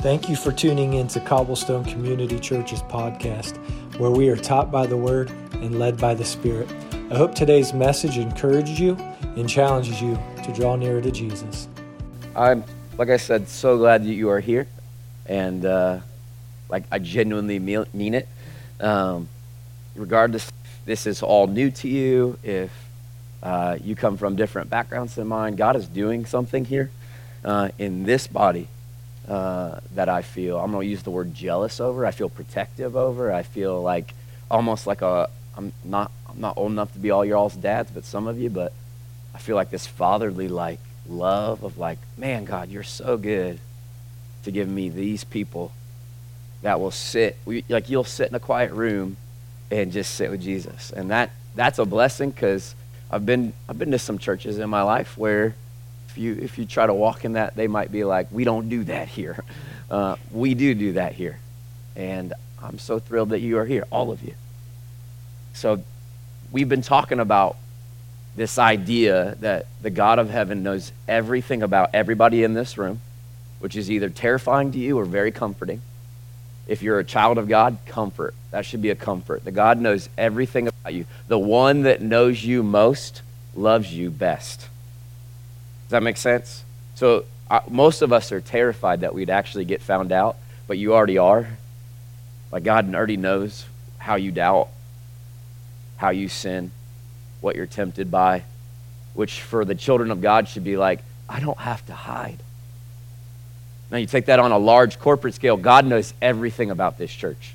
Thank you for tuning in to Cobblestone Community Church's podcast, where we are taught by the Word and led by the Spirit. I hope today's message encourages you and challenges you to draw nearer to Jesus. I'm, like I said, so glad that you are here, and I genuinely mean it. Regardless, this is all new to you. If you come from different backgrounds than mine, God is doing something here in this body. That I feel, I'm going to use the word jealous over, I feel protective over, I feel like, almost like I'm not old enough to be all y'all's dads, but some of you, but I feel like this fatherly love of man, God, you're so good to give me these people that will sit, you'll sit in a quiet room and just sit with Jesus. And that's a blessing, because I've been to some churches in my life where if you try to walk in that, they might be like, we don't do that here. We do that here. And I'm so thrilled that you are here, all of you. So we've been talking about this idea that the God of heaven knows everything about everybody in this room, which is either terrifying to you or very comforting. If you're a child of God, comfort. That should be a comfort. The God knows everything about you. The one that knows you most loves you best. Does that make sense? So most of us are terrified that we'd actually get found out, but you already are. Like, God already knows how you doubt, how you sin, what you're tempted by, which for the children of God should be like, I don't have to hide. Now, you take that on a large corporate scale, God knows everything about this church.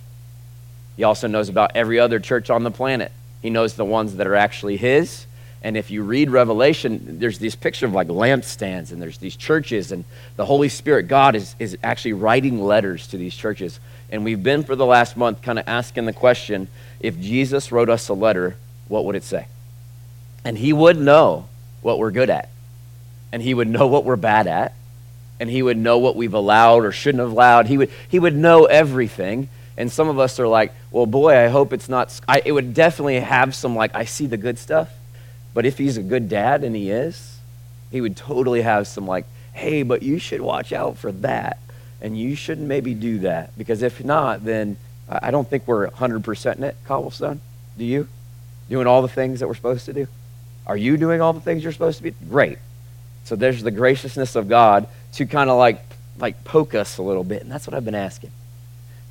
He also knows about every other church on the planet. He knows the ones that are actually His. And if you read Revelation, there's this picture of lampstands, and there's these churches, and the Holy Spirit, God, is actually writing letters to these churches. And we've been for the last month kind of asking the question, if Jesus wrote us a letter, what would it say? And He would know what we're good at, and He would know what we're bad at, and He would know what we've allowed or shouldn't have allowed. He would know everything. And some of us are like, well, boy, I hope it's not, it would definitely have some, I see the good stuff. But if He's a good dad, and He is, He would totally have some hey, but you should watch out for that, and you shouldn't maybe do that, because if not, then I don't think we're 100% in it, Cobblestone. Do you? Doing all the things that we're supposed to do? Are you doing all the things you're supposed to be? Great. So there's the graciousness of God to kind of like poke us a little bit, and that's what I've been asking.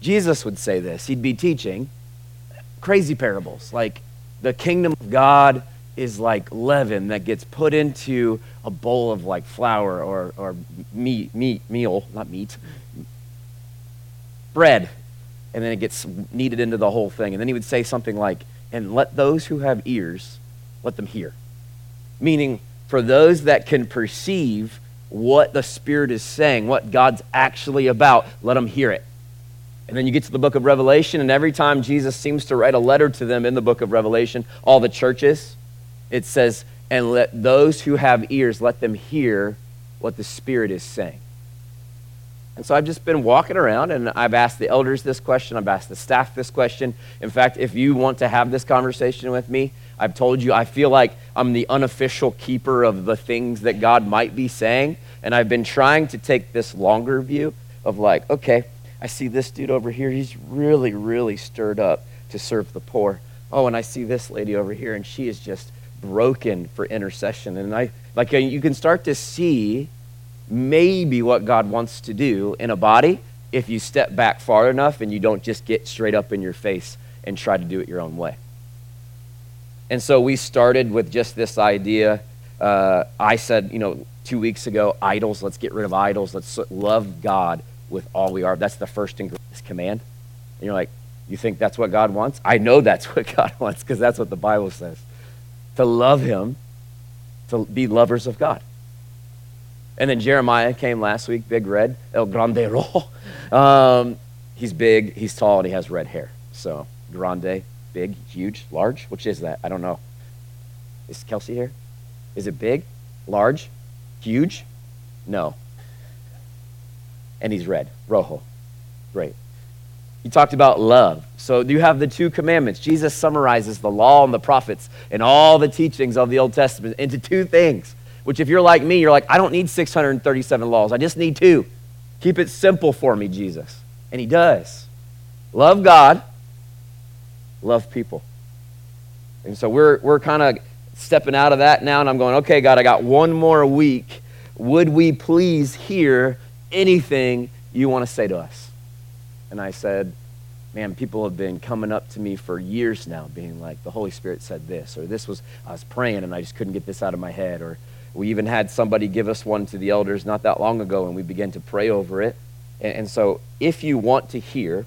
Jesus would say this. He'd be teaching crazy parables, the kingdom of God is like leaven that gets put into a bowl of flour or bread, and then it gets kneaded into the whole thing. And then He would say something and let those who have ears, let them hear. Meaning, for those that can perceive what the Spirit is saying, what God's actually about, let them hear it. And then you get to the book of Revelation, and every time Jesus seems to write a letter to them in the book of Revelation, all the churches, it says, and let those who have ears, let them hear what the Spirit is saying. And so I've just been walking around, and I've asked the elders this question. I've asked the staff this question. In fact, if you want to have this conversation with me, I've told you I feel like I'm the unofficial keeper of the things that God might be saying. And I've been trying to take this longer view of okay, I see this dude over here. He's really, really stirred up to serve the poor. Oh, and I see this lady over here, and she is just broken for intercession, and you can start to see maybe what God wants to do in a body if you step back far enough and you don't just get straight up in your face and try to do it your own way. And so we started with just this idea. I said, 2 weeks ago, idols. Let's get rid of idols. Let's love God with all we are. That's the first and greatest command. And you're like, you think that's what God wants? I know that's what God wants, because that's what the Bible says. To love Him, to be lovers of God. And then Jeremiah came last week, big red, El Grande Rojo. He's big, he's tall, and he has red hair. So grande, big, huge, large. Which is that? I don't know. Is Kelsey here? Is it big, large, huge? No. And he's red, Rojo. Great. He talked about love. So you have the two commandments. Jesus summarizes the law and the prophets and all the teachings of the Old Testament into two things, which if you're like me, you're like, I don't need 637 laws. I just need two. Keep it simple for me, Jesus. And he does. Love God, love people. And so we're kind of stepping out of that now, and I'm going, okay, God, I got one more week. Would we please hear anything you want to say to us? And I said, man, people have been coming up to me for years now being like, the Holy Spirit said this, or this was, I was praying and I just couldn't get this out of my head, or we even had somebody give us one to the elders not that long ago, and we began to pray over it. And so if you want to hear,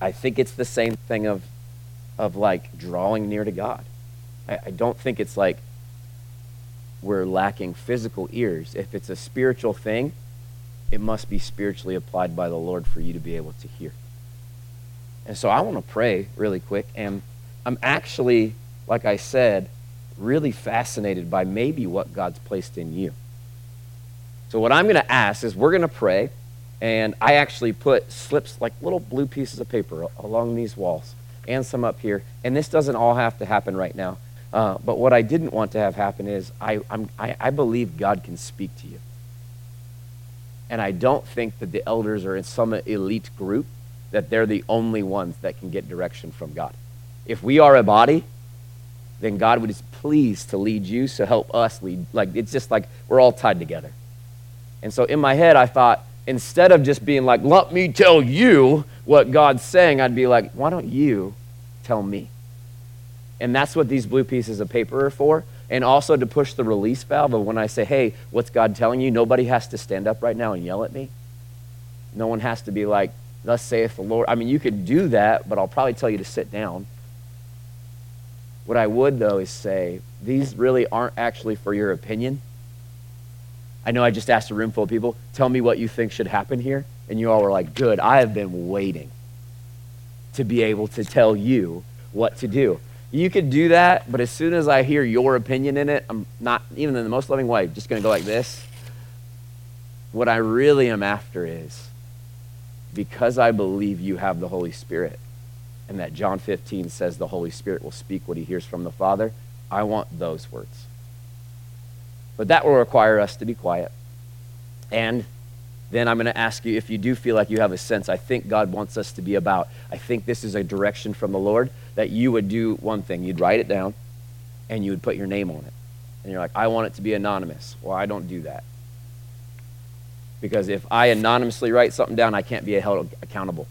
I think it's the same thing of like drawing near to God. I don't think it's like we're lacking physical ears. If it's a spiritual thing, it must be spiritually applied by the Lord for you to be able to hear. And so I want to pray really quick. And I'm actually, like I said, really fascinated by maybe what God's placed in you. So what I'm going to ask is we're going to pray. And I actually put slips, like little blue pieces of paper along these walls and some up here. And this doesn't all have to happen right now. But what I didn't want to have happen is I believe God can speak to you. And I don't think that the elders are in some elite group, that they're the only ones that can get direction from God. If we are a body, then God would just please to lead you, so help us lead. Like, it's just like we're all tied together. And so in my head, I thought, instead of just being like, let me tell you what God's saying, I'd be like, why don't you tell me? And that's what these blue pieces of paper are for, and also to push the release valve of when I say, hey, what's God telling you? Nobody has to stand up right now and yell at me. No one has to be like, thus saith the Lord. I mean, you could do that, but I'll probably tell you to sit down. What I would, though, is say, these really aren't actually for your opinion. I know I just asked a room full of people, tell me what you think should happen here. And you all were like, good, I have been waiting to be able to tell you what to do. You could do that, but as soon as I hear your opinion in it, I'm not, even in the most loving way, just going to go like this. What I really am after is, because I believe you have the Holy Spirit, and that John 15 says the Holy Spirit will speak what he hears from the Father, I want those words. But that will require us to be quiet. And then I'm going to ask you, if you do feel like you have a sense, I think God wants us to be about, I think this is a direction from the Lord, that you would do one thing. You'd write it down, and you would put your name on it. And you're like, I want it to be anonymous. Well, I don't do that. Because if I anonymously write something down, I can't be held accountable.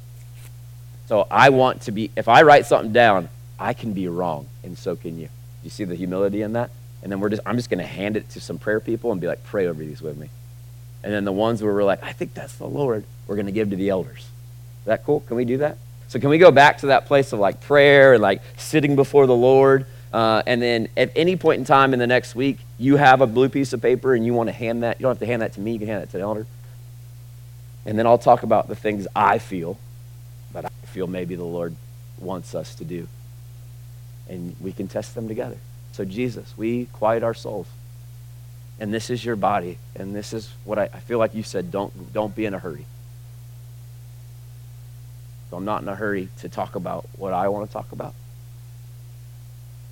So I want to be, if I write something down, I can be wrong, and so can you. You see the humility in that? And then I'm just going to hand it to some prayer people and be like, pray over these with me. And then the ones where we're like, I think that's the Lord, we're going to give to the elders. Is that cool? Can we do that? So can we go back to that place of like prayer and like sitting before the Lord? And then at any point in time in the next week, you have a blue piece of paper and you want to hand that. You don't have to hand that to me. You can hand that to the elder. And then I'll talk about the things I feel, that I feel maybe the Lord wants us to do. And we can test them together. So Jesus, we quiet our souls. And this is your body. And this is what I feel like you said, don't be in a hurry. So I'm not in a hurry to talk about what I want to talk about.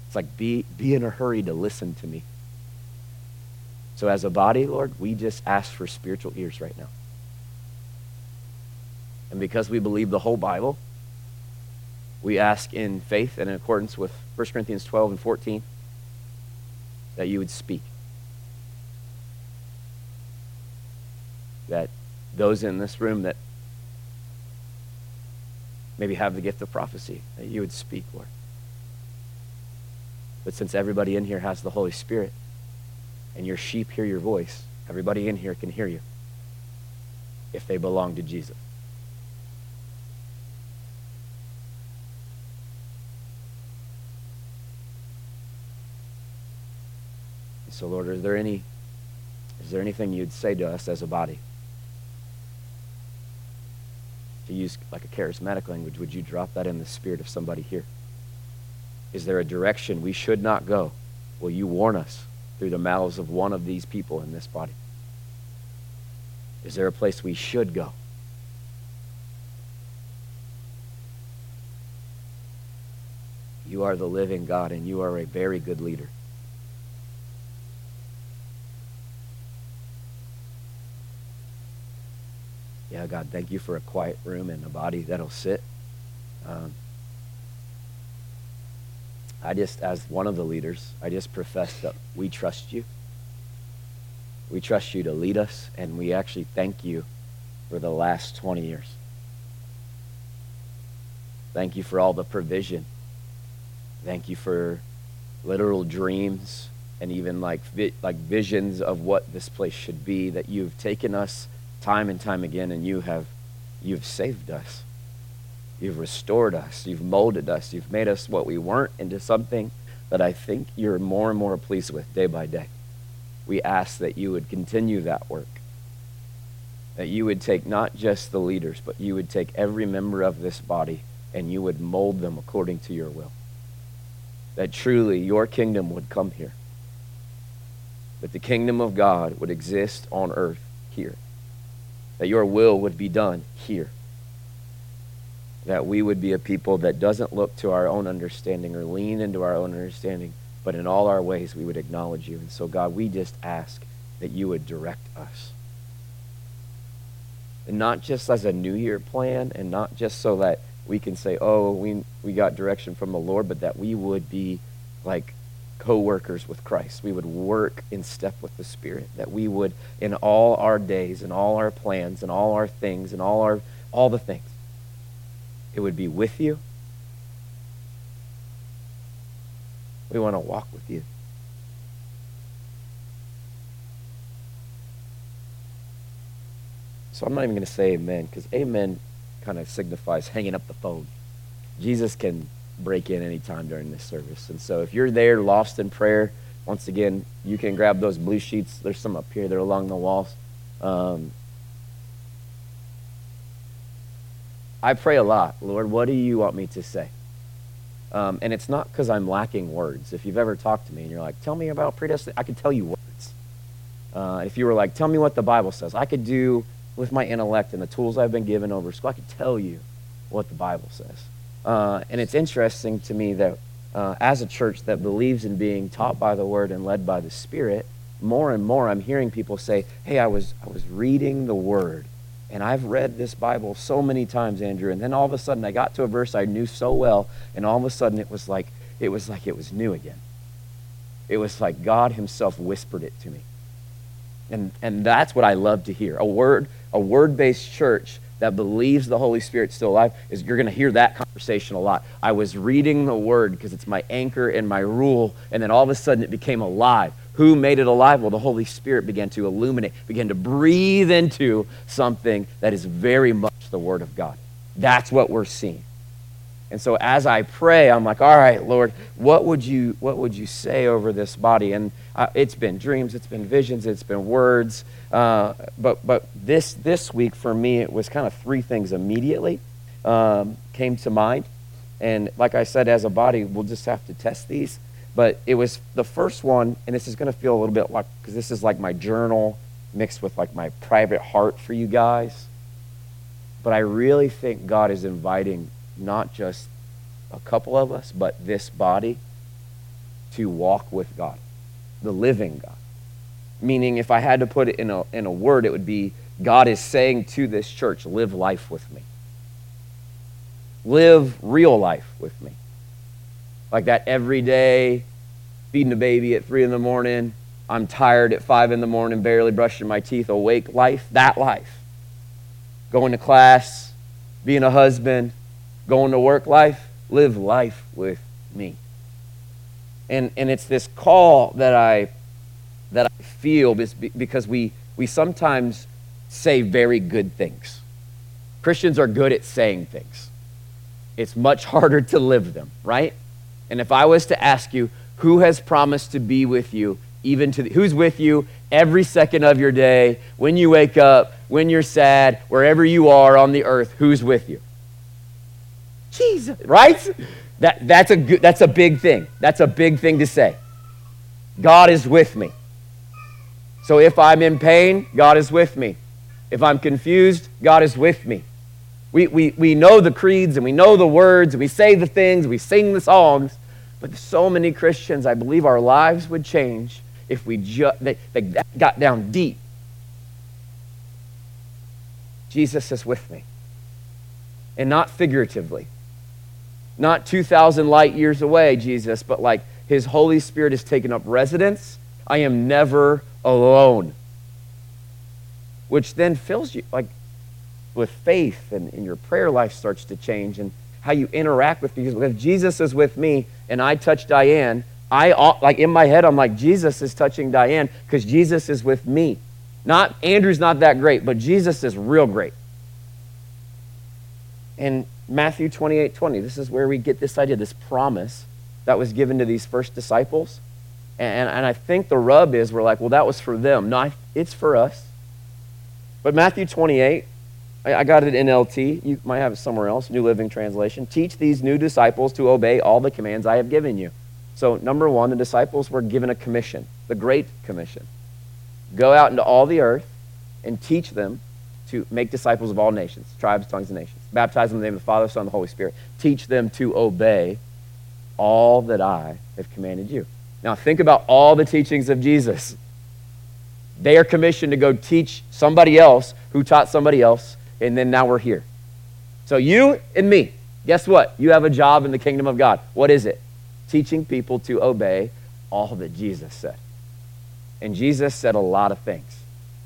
It's like, be in a hurry to listen to me. So as a body, Lord, we just ask for spiritual ears right now. And because we believe the whole Bible, we ask in faith and in accordance with 1 Corinthians 12 and 14 that you would speak. That those in this room that maybe have the gift of prophecy, that you would speak, Lord. But since everybody in here has the Holy Spirit and your sheep hear your voice, everybody in here can hear you if they belong to Jesus. So Lord, is there anything you'd say to us as a body? To use like a charismatic language, would you drop that in the spirit of somebody here? Is there a direction we should not go? Will you warn us through the mouths of one of these people in this body? Is there a place we should go? You are the living God, and you are a very good leader. Yeah, God, thank you for a quiet room and a body that'll sit. I just, as one of the leaders, I just profess that we trust you. We trust you to lead us, and we actually thank you for the last 20 years. Thank you for all the provision. Thank you for literal dreams and even like visions of what this place should be, that you've taken us time and time again, and you've saved us. You've restored us. You've molded us. You've made us what we weren't into something that I think you're more and more pleased with day by day. We ask that you would continue that work, that you would take not just the leaders, but you would take every member of this body and you would mold them according to your will, that truly your kingdom would come here, that the kingdom of God would exist on earth here, that your will would be done here, that we would be a people that doesn't look to our own understanding or lean into our own understanding, but in all our ways we would acknowledge you. And so, God, we just ask that you would direct us. And not just as a New Year plan, and not just so that we can say, oh, we got direction from the Lord, but that we would be like co-workers with Christ. We would work in step with the Spirit, that we would, in all our days, in all our plans, in all our things, in all the things, it would be with you. We want to walk with you. So I'm not even going to say amen, because amen kind of signifies hanging up the phone. Jesus can break in any time during this service. And so if you're there lost in prayer, once again, you can grab those blue sheets. There's some up here. They're along the walls. I pray a lot. Lord, what do you want me to say? And it's not because I'm lacking words. If you've ever talked to me and you're like, tell me about predestination, I could tell you words. If you were like, tell me what the Bible says, I could do with my intellect and the tools I've been given over school, I could tell you what the Bible says. And it's interesting to me that as a church that believes in being taught by the Word and led by the Spirit, more and more I'm hearing people say, hey, I was reading the Word, and I've read this Bible so many times, Andrew, and then all of a sudden I got to a verse I knew so well, and all of a sudden it was like it was new again. It was like God himself whispered it to me. And that's what I love to hear. A word-based church that believes the Holy Spirit's still alive, is you're going to hear that conversation a lot. I was reading the Word because it's my anchor and my rule, and then all of a sudden it became alive. Who made it alive? Well, the Holy Spirit began to illuminate, began to breathe into something that is very much the Word of God. That's what we're seeing. And so as I pray, I'm like, all right, Lord, what would you say over this body? And it's been dreams, it's been visions, it's been words. But this week for me, it was kind of three things immediately came to mind. And like I said, as a body, we'll just have to test these. But it was the first one, and this is going to feel a little bit like, because this is like my journal mixed with like my private heart for you guys. But I really think God is inviting not just a couple of us, but this body to walk with God, the living God. Meaning, if I had to put it in a word, it would be, God is saying to this church, live life with me. Live real life with me. Like that every day, feeding a baby at 3 a.m, I'm tired at 5 a.m, barely brushing my teeth, awake life, that life. Going to class, being a husband, going to work life, live life with me. And it's this call that I feel is because we sometimes say very good things. Christians are good at saying things. It's much harder to live them, right? And if I was to ask you, who has promised to be with you, who's with you every second of your day, when you wake up, when you're sad, wherever you are on the earth, who's with you? Jesus, right? That's a big thing. That's a big thing to say. God is with me. So if I'm in pain, God is with me. If I'm confused, God is with me. We know the creeds and we know the words and we say the things, we sing the songs, but so many Christians, I believe our lives would change if we just, that got down deep. Jesus is with me. And not figuratively. Not 2,000 light years away, Jesus, but like his Holy Spirit has taken up residence. I am never alone. Which then fills you like with faith, and your prayer life starts to change and how you interact with people. If Jesus is with me and I touch Diane, I like in my head, I'm like, Jesus is touching Diane because Jesus is with me. Not Andrew's not that great, but Jesus is real great. And Matthew 28:20, this is where we get this idea, this promise that was given to these first disciples. And I think the rub is we're like, well, that was for them. No, it's for us. But Matthew 28, I got it in NLT. You might have it somewhere else, New Living Translation. Teach these new disciples to obey all the commands I have given you. So number one, the disciples were given a commission, the Great Commission. Go out into all the earth and teach them to make disciples of all nations, tribes, tongues, and nations. Baptize them in the name of the Father, Son, and the Holy Spirit. Teach them to obey all that I have commanded you. Now think about all the teachings of Jesus. They are commissioned to go teach somebody else who taught somebody else, and then now we're here. So you and me, guess what? You have a job in the kingdom of God. What is it? Teaching people to obey all that Jesus said. And Jesus said a lot of things.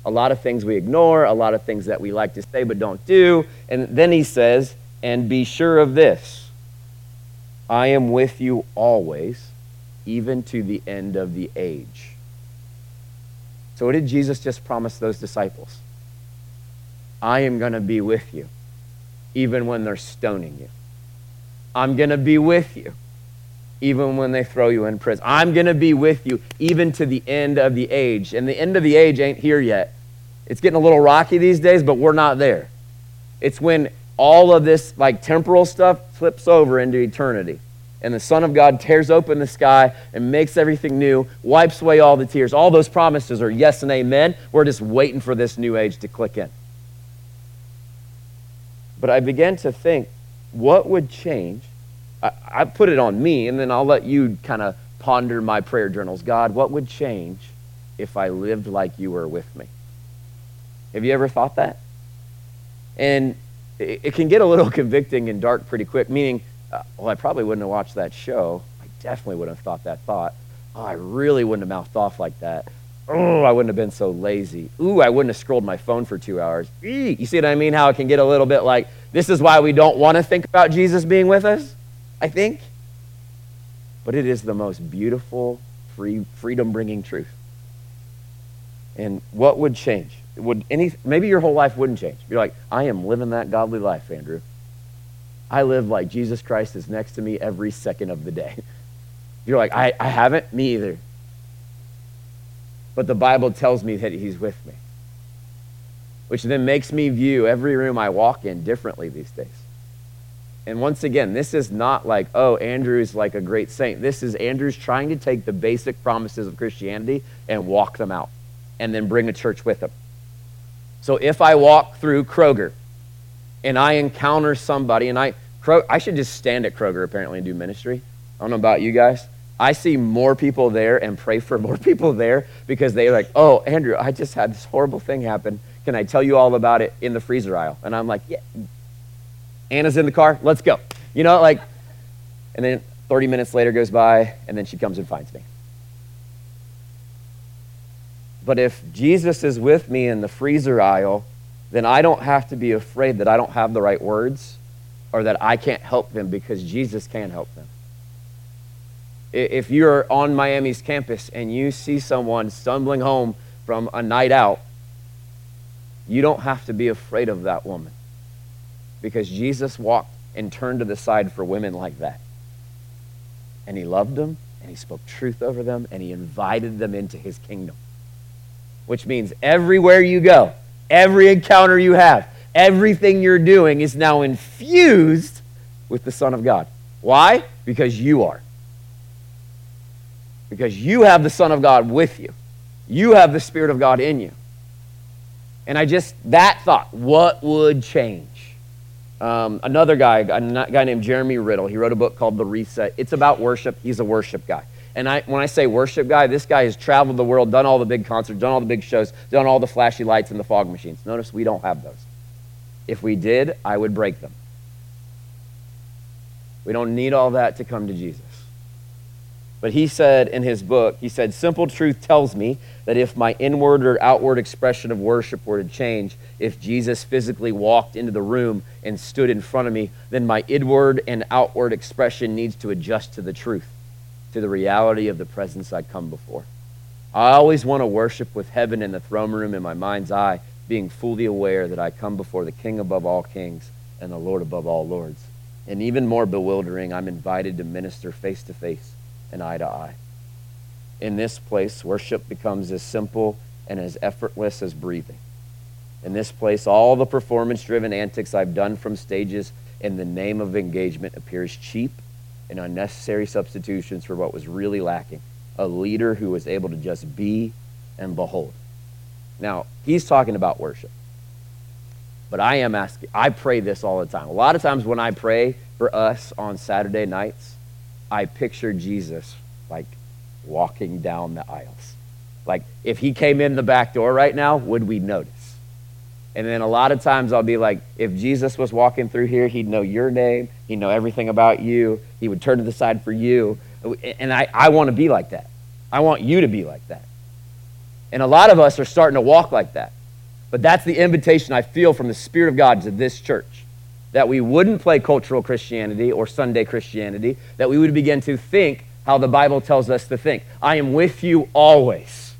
A lot of things we ignore, a lot of things that we like to say but don't do. And then he says, and be sure of this, I am with you always, even to the end of the age. So what did Jesus just promise those disciples? I am going to be with you, even when they're stoning you. I'm going to be with you, even when they throw you in prison. I'm going to be with you, even to the end of the age. And the end of the age ain't here yet. It's getting a little rocky these days, but we're not there. It's when all of this like temporal stuff flips over into eternity. And the Son of God tears open the sky and makes everything new, wipes away all the tears. All those promises are yes and amen. We're just waiting for this new age to click in. But I began to think, what would change? I put it on me, and then I'll let you kind of ponder my prayer journals. God, what would change if I lived like you were with me? Have you ever thought that? And it can get a little convicting and dark pretty quick, meaning, well, I probably wouldn't have watched that show. I definitely wouldn't have thought that thought. Oh, I really wouldn't have mouthed off like that. Oh, I wouldn't have been so lazy. Ooh, I wouldn't have scrolled my phone for 2 hours. Eek. You see what I mean? How it can get a little bit like, this is why we don't want to think about Jesus being with us, I think. But it is the most beautiful, freedom-bringing truth. And what would change? Maybe your whole life wouldn't change. You're like, I am living that godly life, Andrew. I live like Jesus Christ is next to me every second of the day. You're like, I haven't? Me either. But the Bible tells me that he's with me, which then makes me view every room I walk in differently these days. And once again, this is not like, oh, Andrew's like a great saint. This is Andrew's trying to take the basic promises of Christianity and walk them out and then bring a church with him. So if I walk through Kroger and I encounter somebody, and I should just stand at Kroger apparently and do ministry. I don't know about you guys. I see more people there and pray for more people there because they're like, oh, Andrew, I just had this horrible thing happen. Can I tell you all about it in the freezer aisle? And I'm like, yeah. Anna's in the car. Let's go. You know, like, and then 30 minutes later goes by, and then she comes and finds me. But if Jesus is with me in the freezer aisle, then I don't have to be afraid that I don't have the right words or that I can't help them because Jesus can help them. If you're on Miami's campus and you see someone stumbling home from a night out, you don't have to be afraid of that woman because Jesus walked and turned to the side for women like that. And he loved them, and he spoke truth over them, and he invited them into his kingdom, which means everywhere you go, every encounter you have, everything you're doing is now infused with the Son of God. Why? Because you are. Because you have the Son of God with you. You have the Spirit of God in you. And that thought, what would change? Another guy, a guy named Jeremy Riddle, he wrote a book called The Reset. It's about worship. He's a worship guy. And when I say worship guy, this guy has traveled the world, done all the big concerts, done all the big shows, done all the flashy lights and the fog machines. Notice we don't have those. If we did, I would break them. We don't need all that to come to Jesus. But he said in his book, he said, simple truth tells me that if my inward or outward expression of worship were to change, if Jesus physically walked into the room and stood in front of me, then my inward and outward expression needs to adjust to the truth, to the reality of the presence I come before. I always want to worship with heaven in the throne room in my mind's eye, being fully aware that I come before the King above all kings and the Lord above all lords. And even more bewildering, I'm invited to minister face to face and eye to eye. In this place, worship becomes as simple and as effortless as breathing. In this place, all the performance-driven antics I've done from stages in the name of engagement appears cheap and unnecessary substitutions for what was really lacking, a leader who was able to just be and behold. Now, he's talking about worship. But I am asking, I pray this all the time. A lot of times when I pray for us on Saturday nights, I picture Jesus like walking down the aisles. Like if he came in the back door right now, would we notice? And then a lot of times I'll be like, if Jesus was walking through here, he'd know your name. He'd know everything about you. He would turn to the side for you. And I want to be like that. I want you to be like that. And a lot of us are starting to walk like that. But that's the invitation I feel from the Spirit of God to this church, that we wouldn't play cultural Christianity or Sunday Christianity, that we would begin to think how the Bible tells us to think. I am with you always.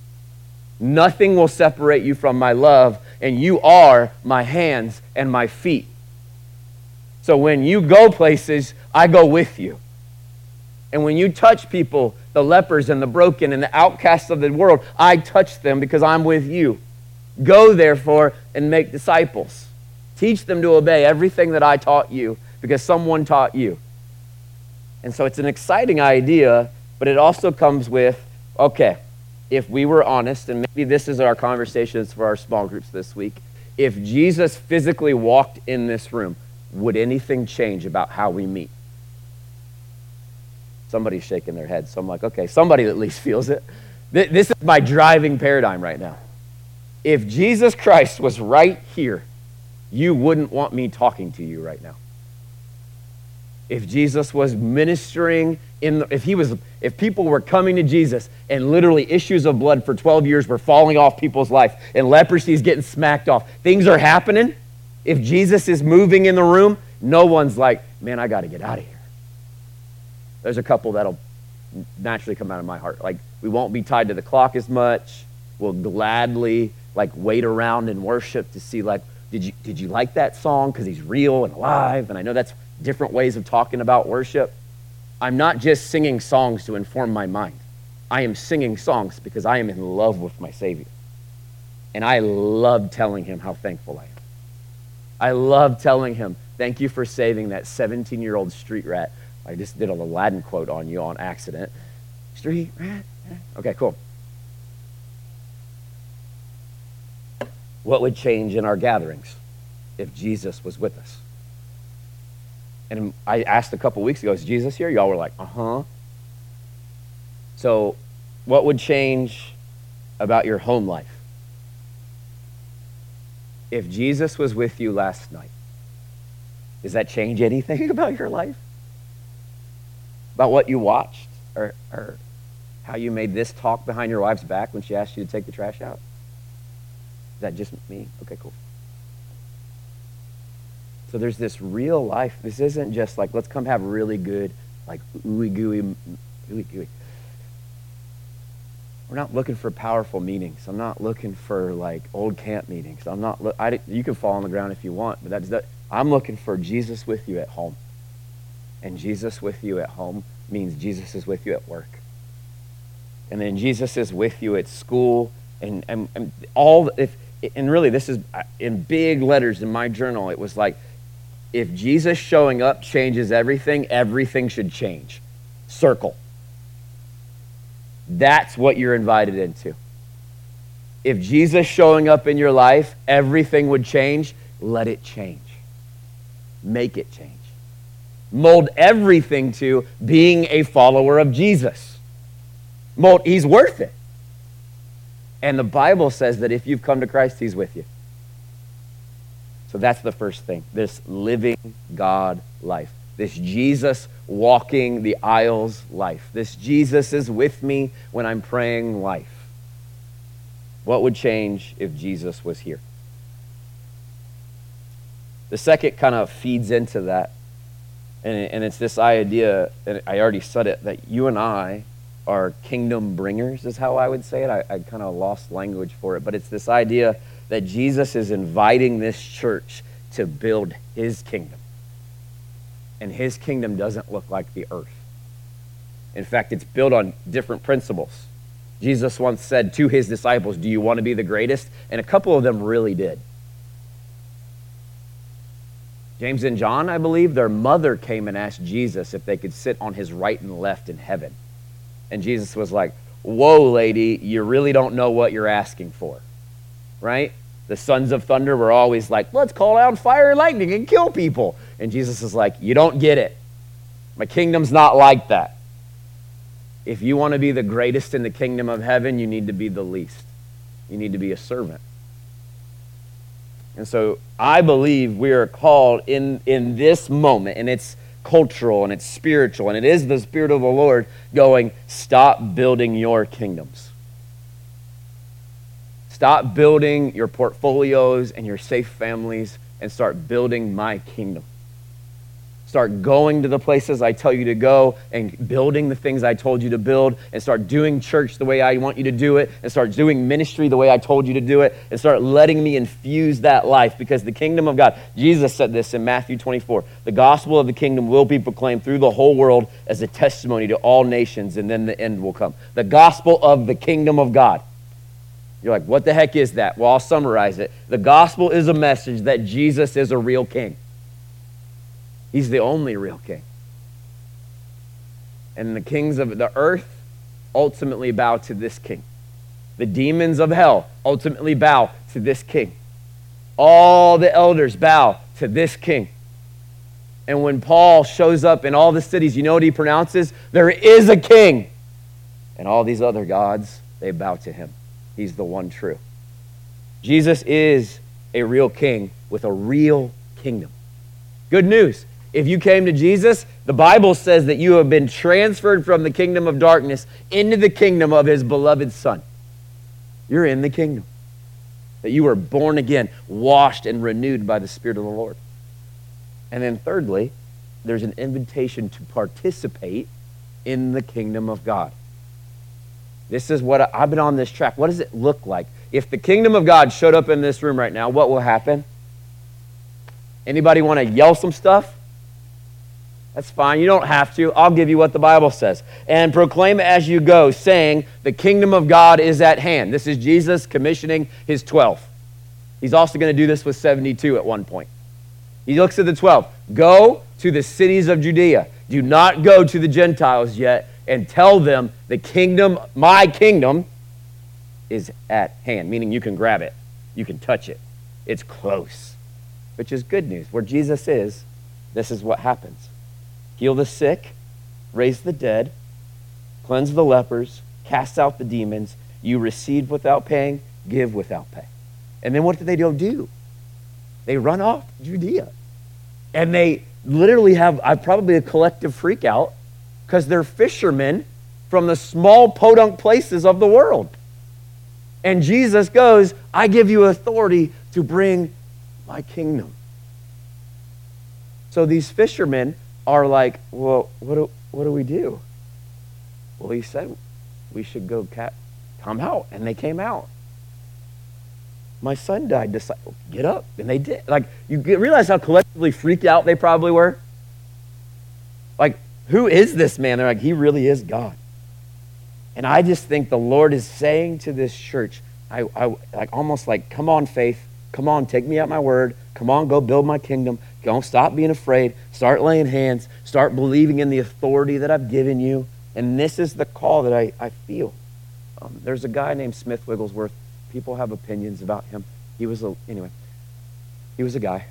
Nothing will separate you from my love, and you are my hands and my feet. So when you go places, I go with you. And when you touch people, the lepers and the broken and the outcasts of the world, I touch them because I'm with you. Go, therefore, and make disciples. Teach them to obey everything that I taught you because someone taught you. And so it's an exciting idea, but it also comes with, okay, if we were honest, and maybe this is our conversations for our small groups this week, if Jesus physically walked in this room, would anything change about how we meet? Somebody's shaking their head, so I'm like, okay, somebody at least feels it. This is my driving paradigm right now. If Jesus Christ was right here, you wouldn't want me talking to you right now. If Jesus was ministering, if people were coming to Jesus and literally issues of blood for 12 years were falling off people's life and leprosy is getting smacked off, things are happening. If Jesus is moving in the room, no one's like, man, I got to get out of here. There's a couple that'll naturally come out of my heart. Like, we won't be tied to the clock as much. We'll gladly, like, wait around and worship to see, like, did you like that song? Because he's real and alive. And I know that's different ways of talking about worship. I'm not just singing songs to inform my mind. I am singing songs because I am in love with my Savior. And I love telling him how thankful I am. I love telling him, thank you for saving that 17-year-old street rat. I just did an Aladdin quote on you on accident. Street rat. Okay, cool. What would change in our gatherings if Jesus was with us? And I asked a couple weeks ago, is Jesus here? Y'all were like, uh-huh. So what would change about your home life? If Jesus was with you last night, does that change anything about your life? About what you watched or how you made this talk behind your wife's back when she asked you to take the trash out? Is that just me? Okay, cool. So there's this real life. This isn't just like, let's come have really good, like, ooey gooey. We're not looking for powerful meetings. I'm not looking for, like, old camp meetings. You can fall on the ground if you want, but I'm looking for Jesus with you at home. And Jesus with you at home means Jesus is with you at work. And then Jesus is with you at school. And all, and really this is in big letters in my journal. It was like, if Jesus showing up changes everything, everything should change. Circle. That's what you're invited into. If Jesus showing up in your life, everything would change. Let it change. Make it change. Mold everything to being a follower of Jesus. Mold, he's worth it. And the Bible says that if you've come to Christ, he's with you. So that's the first thing, this living God life, this Jesus walking the aisles life, this Jesus is with me when I'm praying life. What would change if Jesus was here? The second kind of feeds into that, and it's this idea, and I already said it, that you and I are kingdom bringers, is how I would say it. I kind of lost language for it, but it's this idea that Jesus is inviting this church to build his kingdom. And his kingdom doesn't look like the earth. In fact, it's built on different principles. Jesus once said to his disciples, do you want to be the greatest? And a couple of them really did. James and John, I believe, their mother came and asked Jesus if they could sit on his right and left in heaven. And Jesus was like, whoa, lady, you really don't know what you're asking for, right? The sons of thunder were always like, let's call out fire and lightning and kill people. And Jesus is like, you don't get it. My kingdom's not like that. If you want to be the greatest in the kingdom of heaven, you need to be the least. You need to be a servant. And so I believe we are called in this moment, and it's cultural and it's spiritual, and it is the Spirit of the Lord going, stop building your kingdoms. Stop building your portfolios and your safe families and start building my kingdom. Start going to the places I tell you to go and building the things I told you to build, and start doing church the way I want you to do it, and start doing ministry the way I told you to do it, and start letting me infuse that life, because the kingdom of God, Jesus said this in Matthew 24, the gospel of the kingdom will be proclaimed through the whole world as a testimony to all nations, and then the end will come. The gospel of the kingdom of God. You're like, what the heck is that? Well, I'll summarize it. The gospel is a message that Jesus is a real king. He's the only real king. And the kings of the earth ultimately bow to this king. The demons of hell ultimately bow to this king. All the elders bow to this king. And when Paul shows up in all the cities, you know what he pronounces? There is a king. And all these other gods, they bow to him. He's the one true. Jesus is a real king with a real kingdom. Good news. If you came to Jesus, the Bible says that you have been transferred from the kingdom of darkness into the kingdom of his beloved son. You're in the kingdom. That you were born again, washed and renewed by the Spirit of the Lord. And then thirdly, there's an invitation to participate in the kingdom of God. This is what I've been on this track. What does it look like? If the kingdom of God showed up in this room right now, what will happen? Anybody want to yell some stuff? That's fine. You don't have to. I'll give you what the Bible says. And proclaim as you go, saying, the kingdom of God is at hand. This is Jesus commissioning his 12. He's also going to do this with 72 at one point. He looks at the 12. Go to the cities of Judea. Do not go to the Gentiles yet, and tell them the kingdom, my kingdom, is at hand. Meaning you can grab it. You can touch it. It's close. Which is good news. Where Jesus is, this is what happens. Heal the sick, raise the dead, cleanse the lepers, cast out the demons. You receive without paying, give without pay. And then what do they do? They run off to Judea. And they literally have probably a collective freak out because they're fishermen from the small podunk places of the world. And Jesus goes, I give you authority to bring my kingdom. So these fishermen are like, well, what do we do? Well, he said we should go come out. And they came out. My son died. Disciples, get up. And they did. Like, you realize how collectively freaked out they probably were? Like, who is this man? They're like, he really is God. And I just think the Lord is saying to this church, I come on, faith. Come on, take me at my word. Come on, go build my kingdom. Don't stop being afraid. Start laying hands. Start believing in the authority that I've given you. And this is the call that I feel. There's a guy named Smith Wigglesworth. People have opinions about him. He was a guy.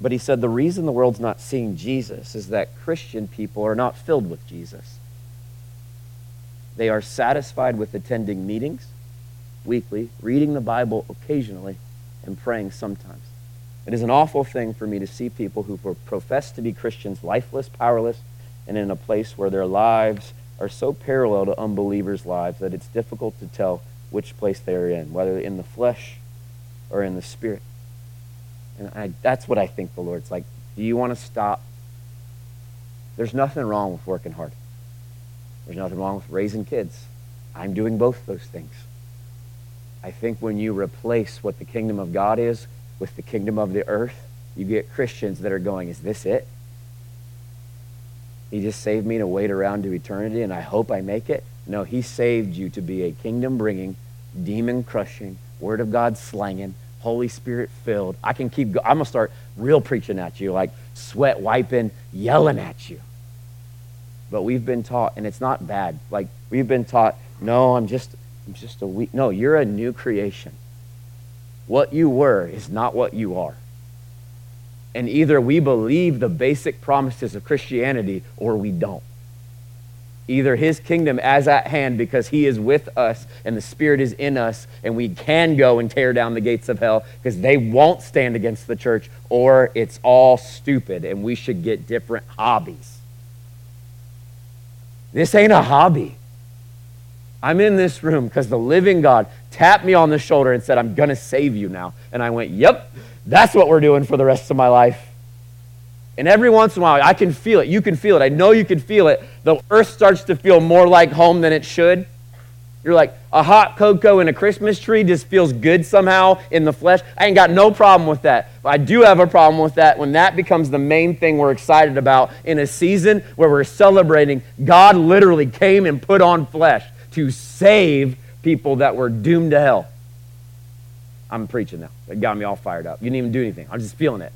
But he said the reason the world's not seeing Jesus is that Christian people are not filled with Jesus. They are satisfied with attending meetings, weekly, reading the Bible occasionally, and praying sometimes. It is an awful thing for me to see people who profess to be Christians lifeless, powerless, and in a place where their lives are so parallel to unbelievers' lives that it's difficult to tell which place they're in, whether in the flesh or in the spirit. And that's what I think the Lord's like. Do you want to stop? There's nothing wrong with working hard. There's nothing wrong with raising kids. I'm doing both those things. I think when you replace what the kingdom of God is with the kingdom of the earth, you get Christians that are going, is this it? He just saved me to wait around to eternity and I hope I make it. No, he saved you to be a kingdom-bringing, demon-crushing, Word of God slanging, Holy Spirit-filled. I can keep going. I'm going to start real preaching at you, like sweat wiping, yelling at you. But we've been taught, and it's not bad, like we've been taught, no, I'm just a weak. No, you're a new creation. What you were is not what you are. And either we believe the basic promises of Christianity or we don't. Either his kingdom is at hand because he is with us and the Spirit is in us and we can go and tear down the gates of hell because they won't stand against the church, or it's all stupid and we should get different hobbies. This ain't a hobby. I'm in this room because the living God tapped me on the shoulder and said, I'm going to save you now. And I went, yep, that's what we're doing for the rest of my life. And every once in a while, I can feel it. You can feel it. I know you can feel it. The earth starts to feel more like home than it should. You're like, a hot cocoa and a Christmas tree just feels good somehow in the flesh. I ain't got no problem with that. But I do have a problem with that when that becomes the main thing we're excited about in a season where we're celebrating God literally came and put on flesh to save people that were doomed to hell. I'm preaching now. It got me all fired up. You didn't even do anything. I'm just feeling it.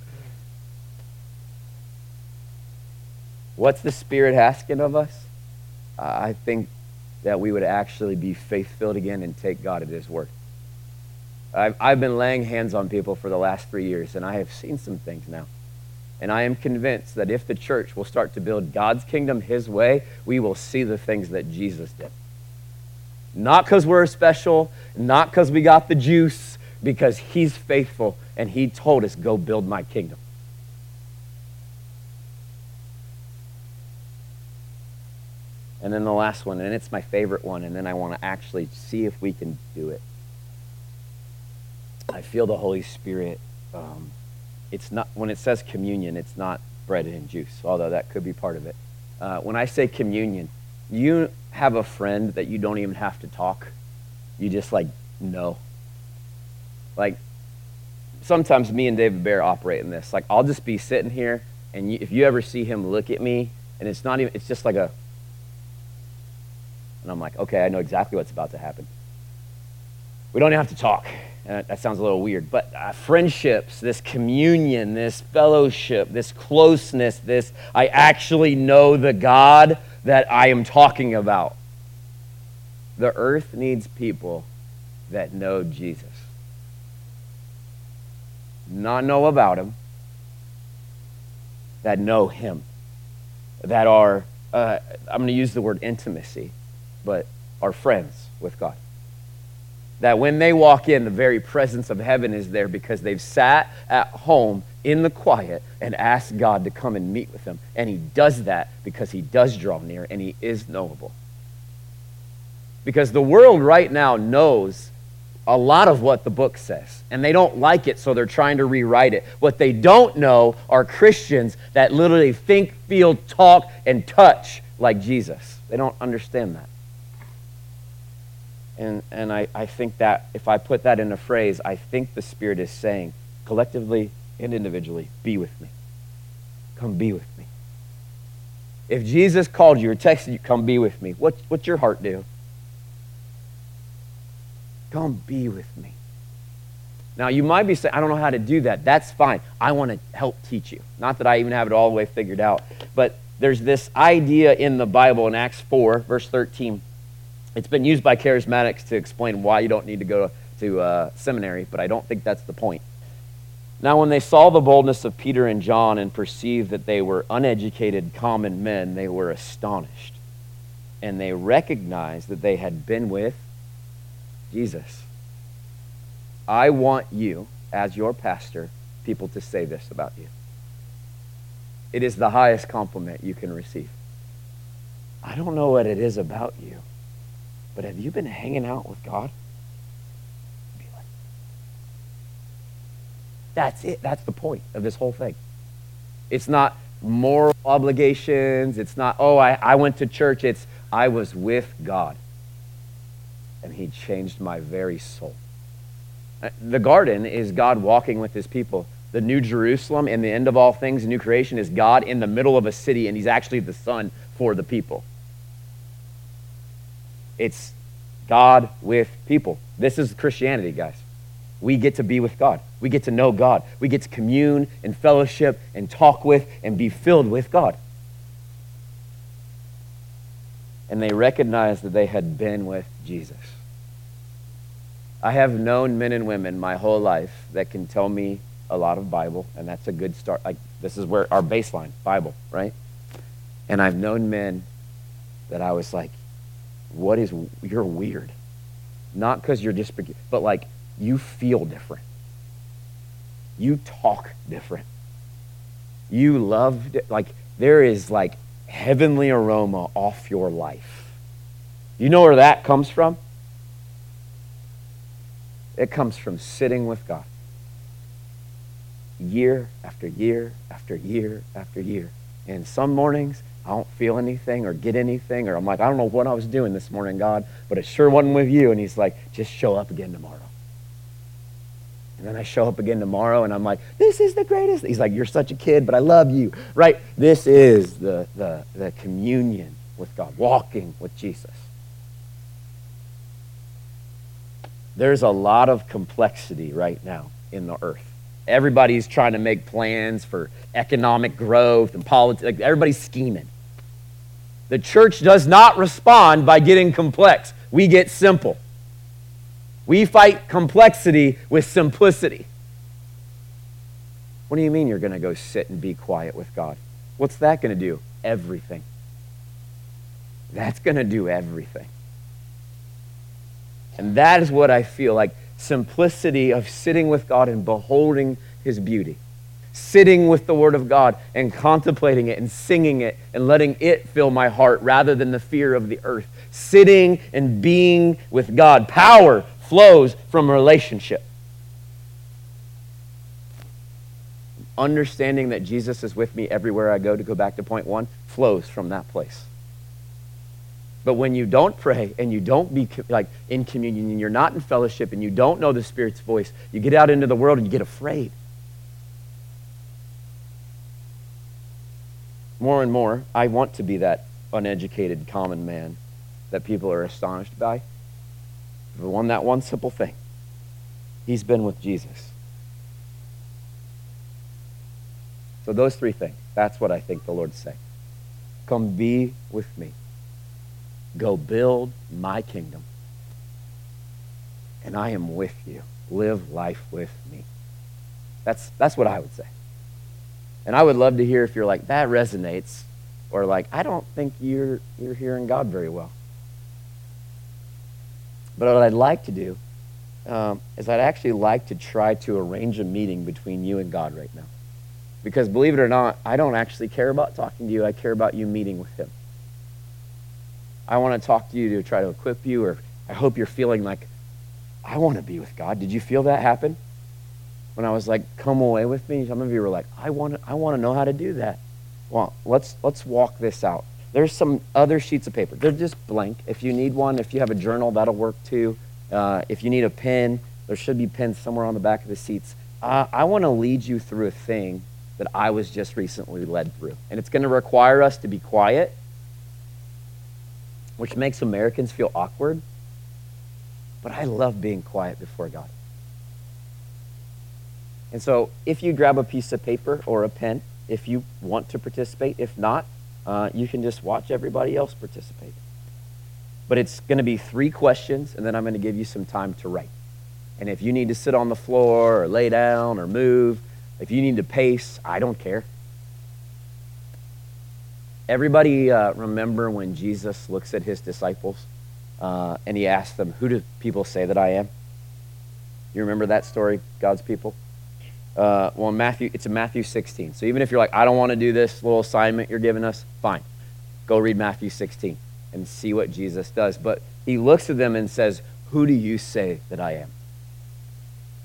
What's the Spirit asking of us? I think that we would actually be faith-filled again and take God at his word. I've been laying hands on people for the last 3 years, and I have seen some things now. And I am convinced that if the church will start to build God's kingdom his way, we will see the things that Jesus did. Not because we're special, not because we got the juice, because he's faithful, and he told us, go build my kingdom. And then the last one, and it's my favorite one, and then I want to actually see if we can do it. I feel the Holy Spirit. It's not, when it says communion, it's not bread and juice, although that could be part of it. When I say communion, you have a friend that you don't even have to talk. You just like know. Like sometimes me and David Bear operate in this. Like I'll just be sitting here, and if you ever see him look at me, and it's not even, it's just like a. And I'm like, okay, I know exactly what's about to happen. We don't even have to talk. That sounds a little weird, but friendships, this communion, this fellowship, this closeness, this, I actually know the God that I am talking about. The earth needs people that know Jesus. Not know about him, that know him, that are, I'm going to use the word intimacy, but are friends with God. That when they walk in, the very presence of heaven is there because they've sat at home in the quiet and asked God to come and meet with them. And he does that because he does draw near and he is knowable. Because the world right now knows a lot of what the book says, and they don't like it, so they're trying to rewrite it. What they don't know are Christians that literally think, feel, talk, and touch like Jesus. They don't understand that. And I think that if I put that in a phrase, I think the Spirit is saying, collectively and individually, be with me. Come be with me. If Jesus called you or texted you, come be with me, what's your heart do? Come be with me. Now, you might be saying, I don't know how to do that. That's fine. I want to help teach you. Not that I even have it all the way figured out. But there's this idea in the Bible in Acts 4, verse 13. It's been used by charismatics to explain why you don't need to go to seminary, but I don't think that's the point. Now, when they saw the boldness of Peter and John and perceived that they were uneducated common men, they were astonished. And they recognized that they had been with Jesus. I want you, as your pastor, people to say this about you. It is the highest compliment you can receive. I don't know what it is about you, but have you been hanging out with God? That's it. That's the point of this whole thing. It's not moral obligations. It's not, oh, I went to church. It's, I was with God, and he changed my very soul. The garden is God walking with his people. The new Jerusalem and the end of all things, the new creation, is God in the middle of a city, and he's actually the sun for the people. It's God with people. This is Christianity, guys. We get to be with God. We get to know God. We get to commune and fellowship and talk with and be filled with God. And they recognized that they had been with Jesus. I have known men and women my whole life that can tell me a lot of Bible, and that's a good start. Like, this is where our baseline, Bible, right? And I've known men that I was like, what is, you're weird. Not because you're just, but like, you feel different. You talk different. You love, like, there is like heavenly aroma off your life. You know where that comes from? It comes from sitting with God. Year after year after year after year. And some mornings, I don't feel anything or get anything, or I'm like, I don't know what I was doing this morning, God, but it sure wasn't with you. And he's like, just show up again tomorrow. And then I show up again tomorrow, and I'm like, this is the greatest. He's like, you're such a kid, but I love you, right? This is the communion with God, walking with Jesus. There's a lot of complexity right now in the earth. Everybody's trying to make plans for economic growth and politics. Like, everybody's scheming. The church does not respond by getting complex. We get simple. We fight complexity with simplicity. What do you mean you're going to go sit and be quiet with God? What's that going to do? Everything. That's going to do everything. And that is what I feel like, simplicity of sitting with God and beholding his beauty. Sitting with the Word of God and contemplating it and singing it and letting it fill my heart rather than the fear of the earth. Sitting and being with God. Power flows from relationship. Understanding that Jesus is with me everywhere I go, to go back to point one, flows from that place. But when you don't pray and you don't be like in communion and you're not in fellowship and you don't know the Spirit's voice, you get out into the world and you get afraid. More and more, I want to be that uneducated common man that people are astonished by. But one simple thing. He's been with Jesus. So those three things, that's what I think the Lord's saying. Come be with me. Go build my kingdom. And I am with you. Live life with me. That's what I would say. And I would love to hear if you're like, that resonates, or like, I don't think you're hearing God very well. But what I'd like to do is I'd actually like to try to arrange a meeting between you and God right now. Because believe it or not, I don't actually care about talking to you. I care about you meeting with him. I want to talk to you to try to equip you, or I hope you're feeling like, I want to be with God. Did you feel that happen? When I was like, come away with me, some of you were like, I want to know how to do that. Well, let's walk this out. There's some other sheets of paper. They're just blank. If you need one, if you have a journal, that'll work too. If you need a pen, there should be pens somewhere on the back of the seats. I want to lead you through a thing that I was just recently led through. And it's going to require us to be quiet, which makes Americans feel awkward. But I love being quiet before God. And so if you grab a piece of paper or a pen, if you want to participate, if not, you can just watch everybody else participate. But it's going to be three questions, and then I'm going to give you some time to write. And if you need to sit on the floor or lay down or move, if you need to pace, I don't care. Everybody remember when Jesus looks at his disciples and he asks them, who do people say that I am? You remember that story, God's people? It's in Matthew 16. So even if you're like, I don't want to do this little assignment you're giving us, fine. Go read Matthew 16 and see what Jesus does. But he looks at them and says, who do you say that I am?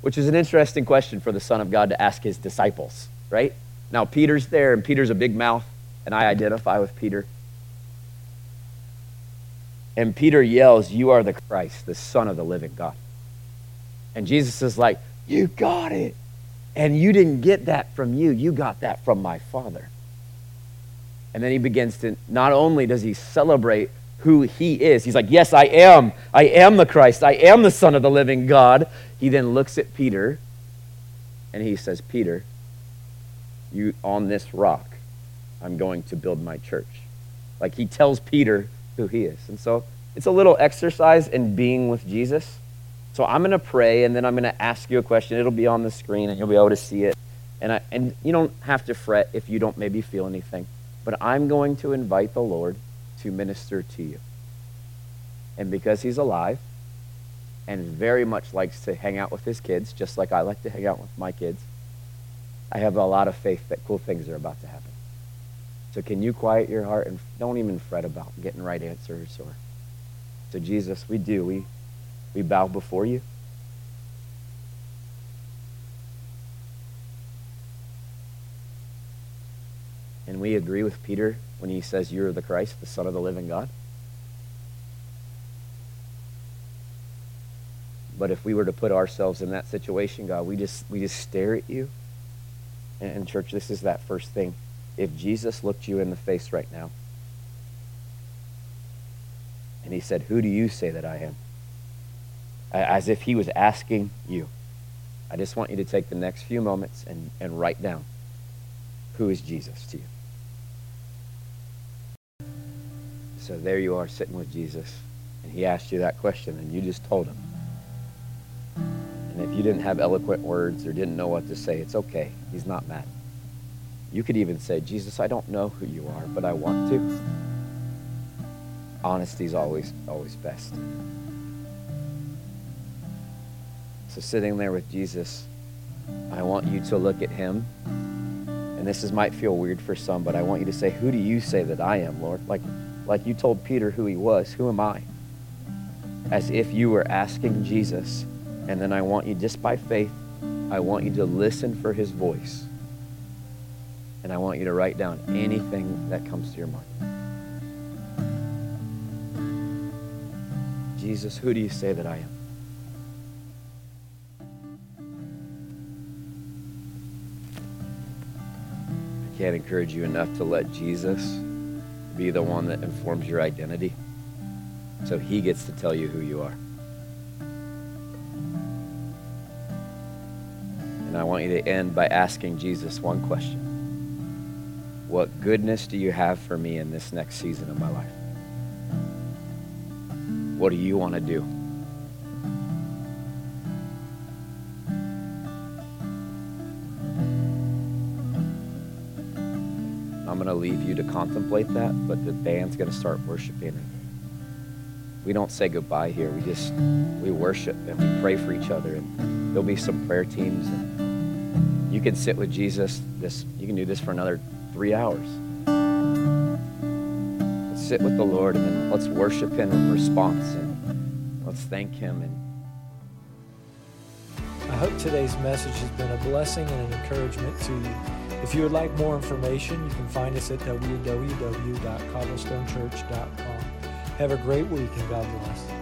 Which is an interesting question for the Son of God to ask his disciples, right? Now, Peter's there, and Peter's a big mouth, and I identify with Peter. And Peter yells, you are the Christ, the Son of the living God. And Jesus is like, you got it. And you didn't get that from you. You got that from my Father. And then he begins to, not only does he celebrate who he is, he's like, yes, I am. I am the Christ. I am the Son of the living God. He then looks at Peter, and he says, Peter, you on this rock, I'm going to build my church. Like he tells Peter who he is. And so it's a little exercise in being with Jesus. So I'm going to pray, and then I'm going to ask you a question. It'll be on the screen, and you'll be able to see it. And you don't have to fret if you don't maybe feel anything. But I'm going to invite the Lord to minister to you. And because he's alive and very much likes to hang out with his kids, just like I like to hang out with my kids, I have a lot of faith that cool things are about to happen. So can you quiet your heart and don't even fret about getting right answers? So Jesus, we do. We bow before you. And we agree with Peter when he says, you are the Christ, the Son of the living God. But if we were to put ourselves in that situation, God, we just stare at you. And church, this is that first thing. If Jesus looked you in the face right now, and he said, who do you say that I am? As if he was asking you. I just want you to take the next few moments and write down, who is Jesus to you? So there you are sitting with Jesus, and he asked you that question, and you just told him. And if you didn't have eloquent words or didn't know what to say, it's okay. He's not mad. You could even say, Jesus, I don't know who you are, but I want to. Honesty's always best. So sitting there with Jesus, I want you to look at him. And might feel weird for some, but I want you to say, who do you say that I am, Lord? Like you told Peter who he was, who am I? As if you were asking Jesus. And then I want you, just by faith, I want you to listen for his voice. And I want you to write down anything that comes to your mind. Jesus, who do you say that I am? Can't encourage you enough to let Jesus be the one that informs your identity, so he gets to tell you who you are. And I want you to end by asking Jesus one question. What goodness do you have for me in this next season of my life? What do you want to do? I'm going to leave you to contemplate that, but the band's going to start worshiping. We don't say goodbye here. We worship and we pray for each other. And there'll be some prayer teams. And you can sit with Jesus. You can do this for another 3 hours. Let's sit with the Lord, and then let's worship him in response. And let's thank him. I hope today's message has been a blessing and an encouragement to you. If you would like more information, you can find us at www.cobblestonechurch.com. Have a great week, and God bless.